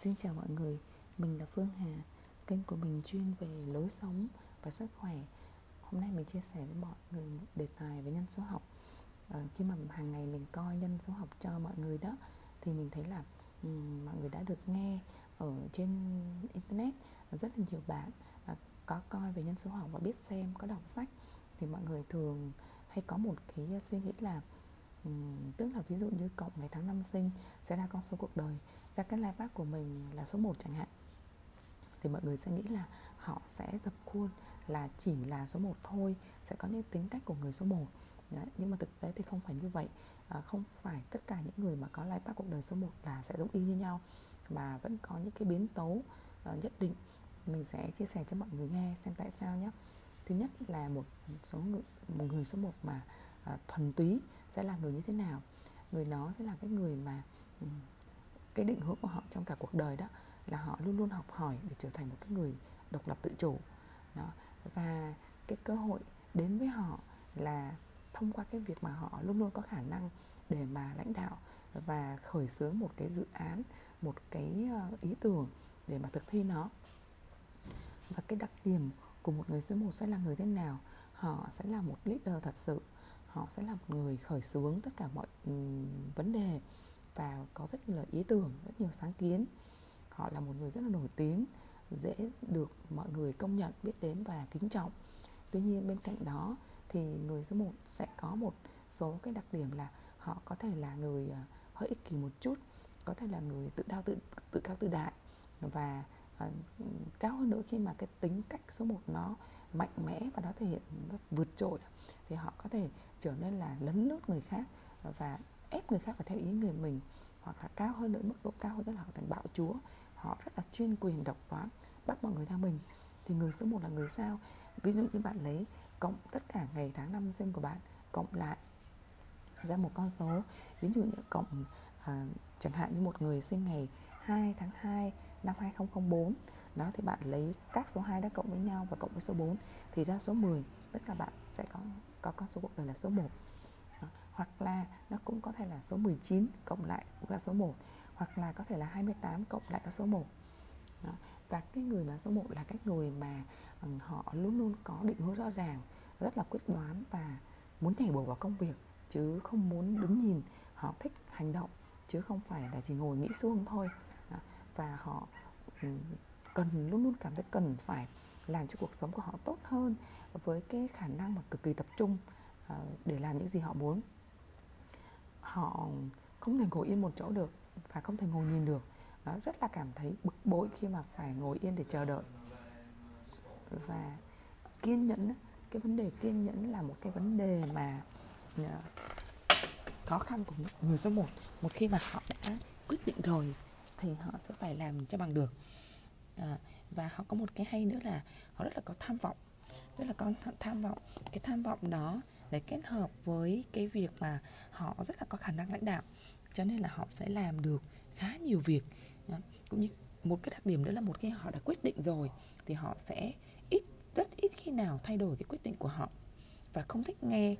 Xin chào mọi người, mình là Phương Hà. Kênh của mình chuyên về lối sống và sức khỏe. Hôm nay mình chia sẻ với mọi người một đề tài về nhân số học. Khi mà hàng ngày mình coi nhân số học cho mọi người đó, thì mình thấy là mọi người đã được nghe ở trên internet rất là nhiều bạn có coi về nhân số học và biết xem, có đọc sách. Thì mọi người thường hay có một cái suy nghĩ là tức là ví dụ như cộng ngày tháng năm sinh sẽ ra con số cuộc đời, ra cái life path của mình là số 1 chẳng hạn, thì mọi người sẽ nghĩ là họ sẽ dập khuôn là chỉ là số 1 thôi, sẽ có những tính cách của người số 1. Đấy, nhưng mà thực tế thì không phải như vậy. Không phải tất cả những người mà có life path cuộc đời số 1 là sẽ giống y như nhau, mà vẫn có những cái biến tấu nhất định. Mình sẽ chia sẻ cho mọi người nghe xem tại sao nhé. Thứ nhất là một người số 1 mà thuần túy sẽ là người như thế nào. Người đó sẽ là cái người mà cái định hướng của họ trong cả cuộc đời đó là họ luôn luôn học hỏi để trở thành một cái người độc lập tự chủ đó. Và cái cơ hội đến với họ là thông qua cái việc mà họ luôn luôn có khả năng để mà lãnh đạo và khởi xướng một cái dự án, một cái ý tưởng để mà thực thi nó. Và cái đặc điểm của một người số 1 sẽ là người thế nào? Họ sẽ là một leader thật sự. Họ sẽ là một người khởi xướng tất cả mọi vấn đề và có rất nhiều ý tưởng, rất nhiều sáng kiến. Họ là một người rất là nổi tiếng, dễ được mọi người công nhận, biết đến và kính trọng. Tuy nhiên bên cạnh đó thì người số 1 sẽ có một số cái đặc điểm là họ có thể là người hơi ích kỷ một chút, có thể là người tự cao tự đại. Và cao hơn nữa, khi mà cái tính cách số 1 nó mạnh mẽ và nó thể hiện vượt trội thì họ có thể trở nên là lấn lướt người khác và ép người khác phải theo ý người mình, hoặc là cao hơn nữa, mức độ cao hơn nữa là họ thành bạo chúa, họ rất là chuyên quyền độc đoán, bắt mọi người theo mình. Thì người số 1 là người sao? Ví dụ như bạn lấy cộng tất cả ngày tháng năm sinh của bạn cộng lại ra một con số, ví dụ như cộng chẳng hạn như một người sinh ngày 2 tháng 2 năm 2004 đó, thì bạn lấy các số 2 đó cộng với nhau và cộng với số 4 thì ra số 10, tức là bạn sẽ có con số cuộc đời là số 1. Hoặc là nó cũng có thể là số 19 cộng lại cũng là số 1, hoặc là có thể là 28 cộng lại là số 1. Đó. Và cái người mà số 1 là cái người mà họ luôn luôn có định hướng rõ ràng, rất là quyết đoán và muốn nhảy bổ vào công việc chứ không muốn đứng nhìn. Họ thích hành động chứ không phải là chỉ ngồi nghĩ suông thôi. Đó. Và họ luôn luôn cảm thấy cần phải làm cho cuộc sống của họ tốt hơn, với cái khả năng mà cực kỳ tập trung để làm những gì họ muốn. Họ không thể ngồi yên một chỗ được và không thể ngồi nhìn được. Nó rất là cảm thấy bực bội khi mà phải ngồi yên để chờ đợi. Và kiên nhẫn, cái vấn đề kiên nhẫn là một cái vấn đề mà khó khăn của người số 1. Một khi mà họ đã quyết định rồi thì họ sẽ phải làm cho bằng được. Và họ có một cái hay nữa là họ rất là có tham vọng. Rất là có tham vọng. Cái tham vọng đó để kết hợp với cái việc mà họ rất là có khả năng lãnh đạo, cho nên là họ sẽ làm được khá nhiều việc. Cũng như một cái đặc điểm nữa là một khi họ đã quyết định rồi thì họ sẽ rất ít khi nào thay đổi cái quyết định của họ, và không thích nghe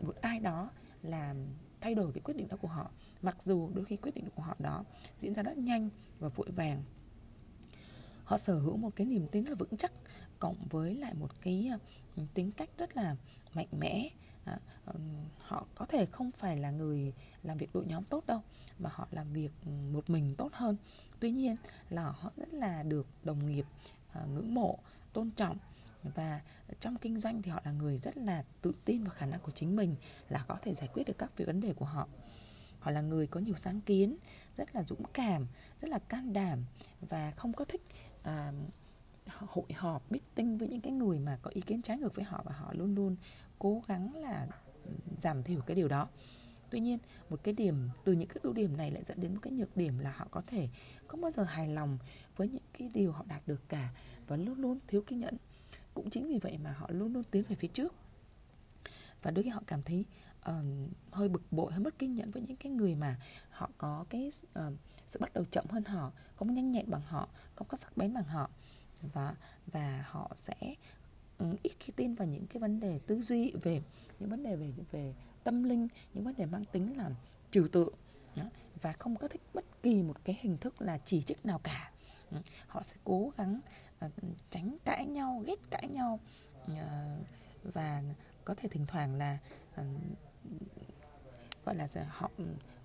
một ai đó làm thay đổi cái quyết định đó của họ, mặc dù đôi khi quyết định của họ đó diễn ra rất nhanh và vội vàng. Họ sở hữu một cái niềm tin rất là vững chắc, cộng với lại một cái tính cách rất là mạnh mẽ. Họ có thể không phải là người làm việc đội nhóm tốt đâu, mà họ làm việc một mình tốt hơn. Tuy nhiên là họ rất là được đồng nghiệp ngưỡng mộ, tôn trọng. Và trong kinh doanh thì họ là người rất là tự tin vào khả năng của chính mình là có thể giải quyết được các vấn đề của họ. Họ là người có nhiều sáng kiến, rất là dũng cảm, rất là can đảm, và không có thích hội họp, meeting với những cái người mà có ý kiến trái ngược với họ, và họ luôn luôn cố gắng là giảm thiểu cái điều đó. Tuy nhiên, một cái điểm từ những cái ưu điểm này lại dẫn đến một cái nhược điểm là họ có thể không bao giờ hài lòng với những cái điều họ đạt được cả, và luôn luôn thiếu kiên nhẫn. Cũng chính vì vậy mà họ luôn luôn tiến về phía trước. Và đôi khi họ cảm thấy hơi bực bội, hơi mất kiên nhẫn với những cái người mà họ có cái sự bắt đầu chậm hơn họ, không nhanh nhẹn bằng họ, không có sắc bén bằng họ. Và họ sẽ ít khi tin vào những cái vấn đề tư duy, về những vấn đề về tâm linh, những vấn đề mang tính là trừu tượng. Và không có thích bất kỳ một cái hình thức là chỉ trích nào cả. Họ sẽ cố gắng tránh cãi nhau, ghét cãi nhau, và có thể thỉnh thoảng là gọi là họ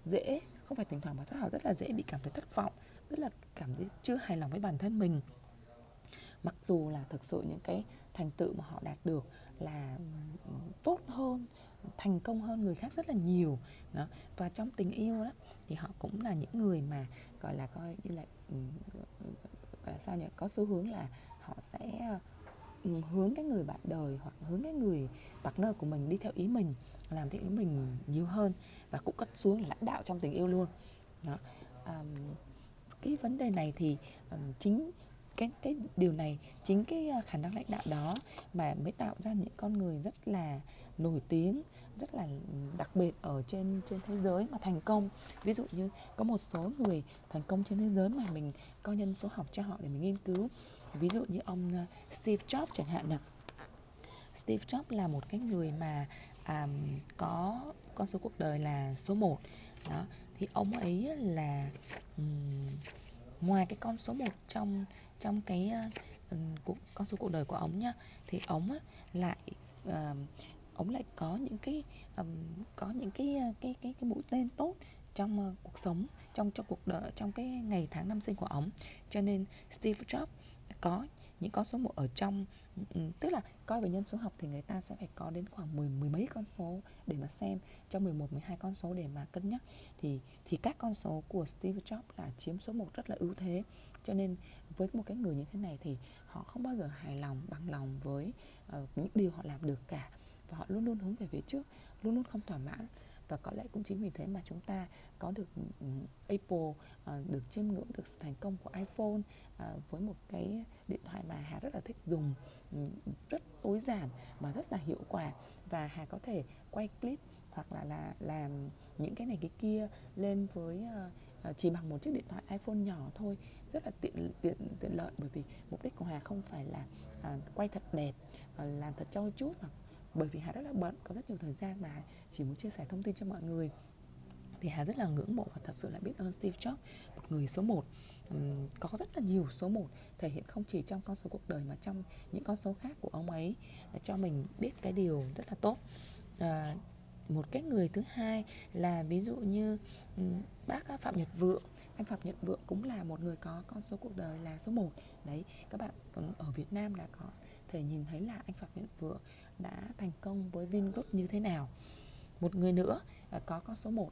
dễ, không phải thỉnh thoảng mà họ rất là dễ bị cảm thấy thất vọng, rất là cảm thấy chưa hài lòng với bản thân mình. Mặc dù là thực sự những cái thành tựu mà họ đạt được là tốt hơn, thành công hơn người khác rất là nhiều đó. Và trong tình yêu đó thì họ cũng là những người mà gọi là coi như là có xu hướng là họ sẽ hướng cái người bạn đời hoặc hướng cái người partner của mình đi theo ý mình, làm theo ý mình nhiều hơn, và cũng có xu hướng lãnh đạo trong tình yêu luôn đó. Cái vấn đề này thì chính cái điều này, chính cái khả năng lãnh đạo đó mà mới tạo ra những con người rất là nổi tiếng, rất là đặc biệt ở trên thế giới mà thành công. Ví dụ như có một số người thành công trên thế giới mà mình coi nhân số học cho họ để mình nghiên cứu. Ví dụ như ông Steve Jobs chẳng hạn nè. Steve Jobs là một cái người mà có con số cuộc đời là số 1 đó. Thì ông ấy là ngoài cái con số 1 trong cái con số cuộc đời của ông nhá, thì ông lại có những cái mũi tên tốt trong cuộc sống, trong cuộc đời, trong cái ngày tháng năm sinh của ông. Cho nên Steve Jobs có những con số 1 ở trong, tức là coi về nhân số học thì người ta sẽ phải có đến khoảng mười mấy con số để mà xem, trong 11, 12 con số để mà cân nhắc, thì các con số của Steve Jobs là chiếm số 1 rất là ưu thế. Cho nên với một cái người như thế này thì họ không bao giờ hài lòng, bằng lòng với những điều họ làm được cả, và họ luôn luôn hướng về phía trước, luôn luôn không thỏa mãn. Và có lẽ cũng chính vì thế mà chúng ta có được Apple, được chiêm ngưỡng được sự thành công của iPhone, với một cái điện thoại mà Hà rất là thích dùng, rất tối giản mà rất là hiệu quả, và Hà có thể quay clip hoặc là làm những cái này cái kia lên với chỉ bằng một chiếc điện thoại iPhone nhỏ thôi, rất là tiện lợi. Bởi vì mục đích của Hà không phải là quay thật đẹp, làm thật trau chuốt, bởi vì Hà rất là bận, có rất nhiều thời gian mà chỉ muốn chia sẻ thông tin cho mọi người. Thì Hà rất là ngưỡng mộ và thật sự là biết ơn Steve Jobs, một người số 1, có rất là nhiều số 1, thể hiện không chỉ trong con số cuộc đời mà trong những con số khác của ông ấy, để cho mình biết cái điều rất là tốt. Một cái người thứ hai là ví dụ như bác Phạm Nhật Vượng. Anh Phạm Nhật Vượng cũng là một người có con số cuộc đời là số 1. Đấy, các bạn ở Việt Nam là có thể nhìn thấy là anh Phạm Nhật Vượng đã thành công với Vingroup như thế nào. Một người nữa có con số 1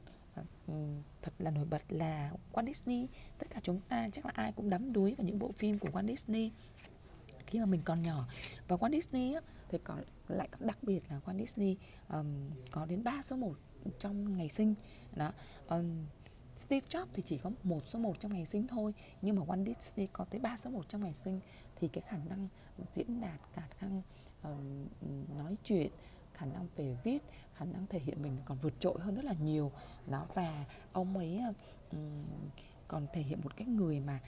thật là nổi bật là Walt Disney. Tất cả chúng ta chắc là ai cũng đắm đuối vào những bộ phim của Walt Disney khi mà mình còn nhỏ. Và Walt Disney thì lại đặc biệt là Walt Disney có đến 3 số 1 trong ngày sinh đó. Steve Jobs thì chỉ có 1 số 1 trong ngày sinh thôi, nhưng mà Walt Disney có tới 3 số 1 trong ngày sinh. Thì cái khả năng diễn đạt, khả năng nói chuyện, khả năng về viết, khả năng thể hiện mình còn vượt trội hơn rất là nhiều đó. Và ông ấy còn thể hiện một cái người mà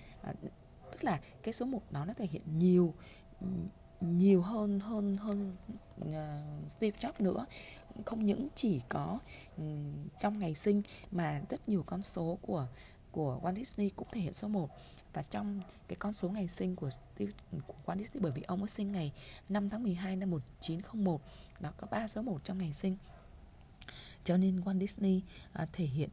tức là cái số 1 đó nó thể hiện nhiều hơn Steve Jobs nữa. Không những chỉ có trong ngày sinh mà rất nhiều con số của Walt Disney cũng thể hiện số 1. Và trong cái con số ngày sinh của Walt Disney, bởi vì ông ấy sinh ngày 5 tháng 12 năm 1901, nó có 3 số 1 trong ngày sinh. Cho nên Walt Disney thể hiện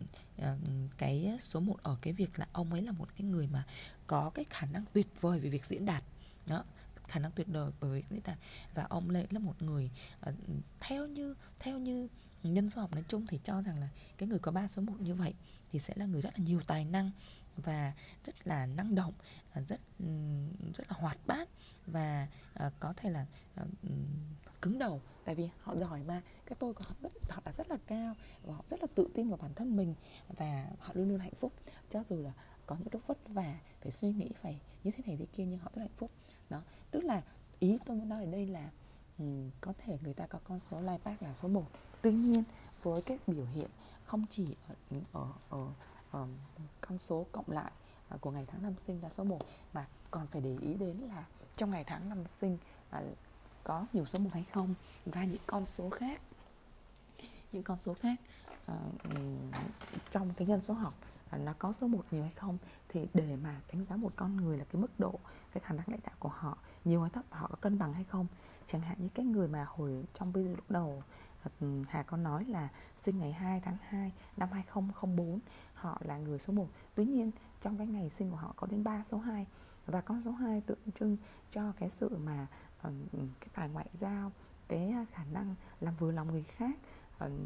cái số 1 ở cái việc là ông ấy là một cái người mà có cái khả năng tuyệt vời về việc diễn đạt đó, khả năng tuyệt vời về việc diễn đạt. Và ông lại là một người theo như nhân số học nói chung thì cho rằng là cái người có 3 số 1 như vậy thì sẽ là người rất là nhiều tài năng và rất là năng động, rất là hoạt bát, và có thể là cứng đầu, tại vì họ giỏi mà. Cái tôi của họ đã rất là cao và họ rất là tự tin vào bản thân mình, và họ luôn luôn hạnh phúc cho dù là có những lúc vất vả phải suy nghĩ, phải như thế này thế kia, nhưng họ rất hạnh phúc đó. Tức là ý tôi muốn nói ở đây là có thể người ta có con số life path là số 1, tuy nhiên với cái biểu hiện không chỉ ở con số cộng lại của ngày tháng năm sinh là số 1, mà còn phải để ý đến là trong ngày tháng năm sinh có nhiều số 1 hay không, và những con số khác. những con số khác trong cái nhân số học nó có số 1 nhiều hay không. Thì để mà đánh giá một con người là cái mức độ, cái khả năng lãnh đạo của họ nhiều hay thấp, họ có cân bằng hay không. Chẳng hạn như cái người mà hồi trong video lúc đầu Hà có nói là sinh ngày 2 tháng 2 năm 2004, họ là người số 1. Tuy nhiên trong cái ngày sinh của họ có đến 3 số 2. Và con số 2 tượng trưng cho cái sự mà cái tài ngoại giao, cái khả năng làm vừa lòng người khác,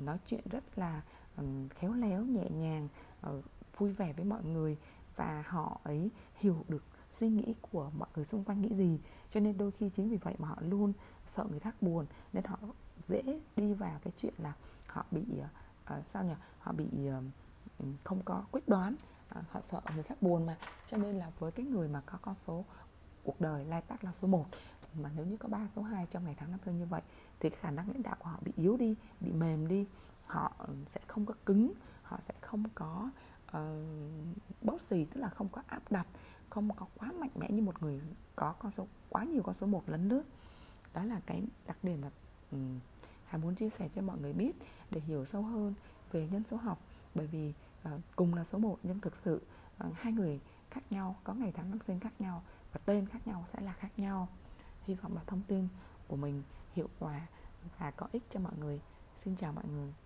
nói chuyện rất là khéo léo, nhẹ nhàng, vui vẻ với mọi người. Và họ ấy hiểu được suy nghĩ của mọi người xung quanh nghĩ gì. Cho nên đôi khi chính vì vậy mà họ luôn sợ người khác buồn. Nên họ dễ đi vào cái chuyện là họ bị họ bị không có quyết đoán, họ sợ người khác buồn mà. Cho nên là với cái người mà có con số cuộc đời life path là số 1, mà nếu như có 3 số 2 trong ngày tháng năm sinh như vậy, thì khả năng lãnh đạo của họ bị yếu đi, bị mềm đi. Họ sẽ không có cứng, họ sẽ không có bossy, tức là không có áp đặt, không có quá mạnh mẽ như một người có con số quá nhiều, con số 1 lấn lướt. Đó là cái đặc điểm mà Hà muốn chia sẻ cho mọi người biết để hiểu sâu hơn về nhân số học. Bởi vì cùng là số 1 nhưng thực sự hai người khác nhau, có ngày tháng năm sinh khác nhau và tên khác nhau sẽ là khác nhau. Hy vọng là thông tin của mình hiệu quả và có ích cho mọi người. Xin chào mọi người.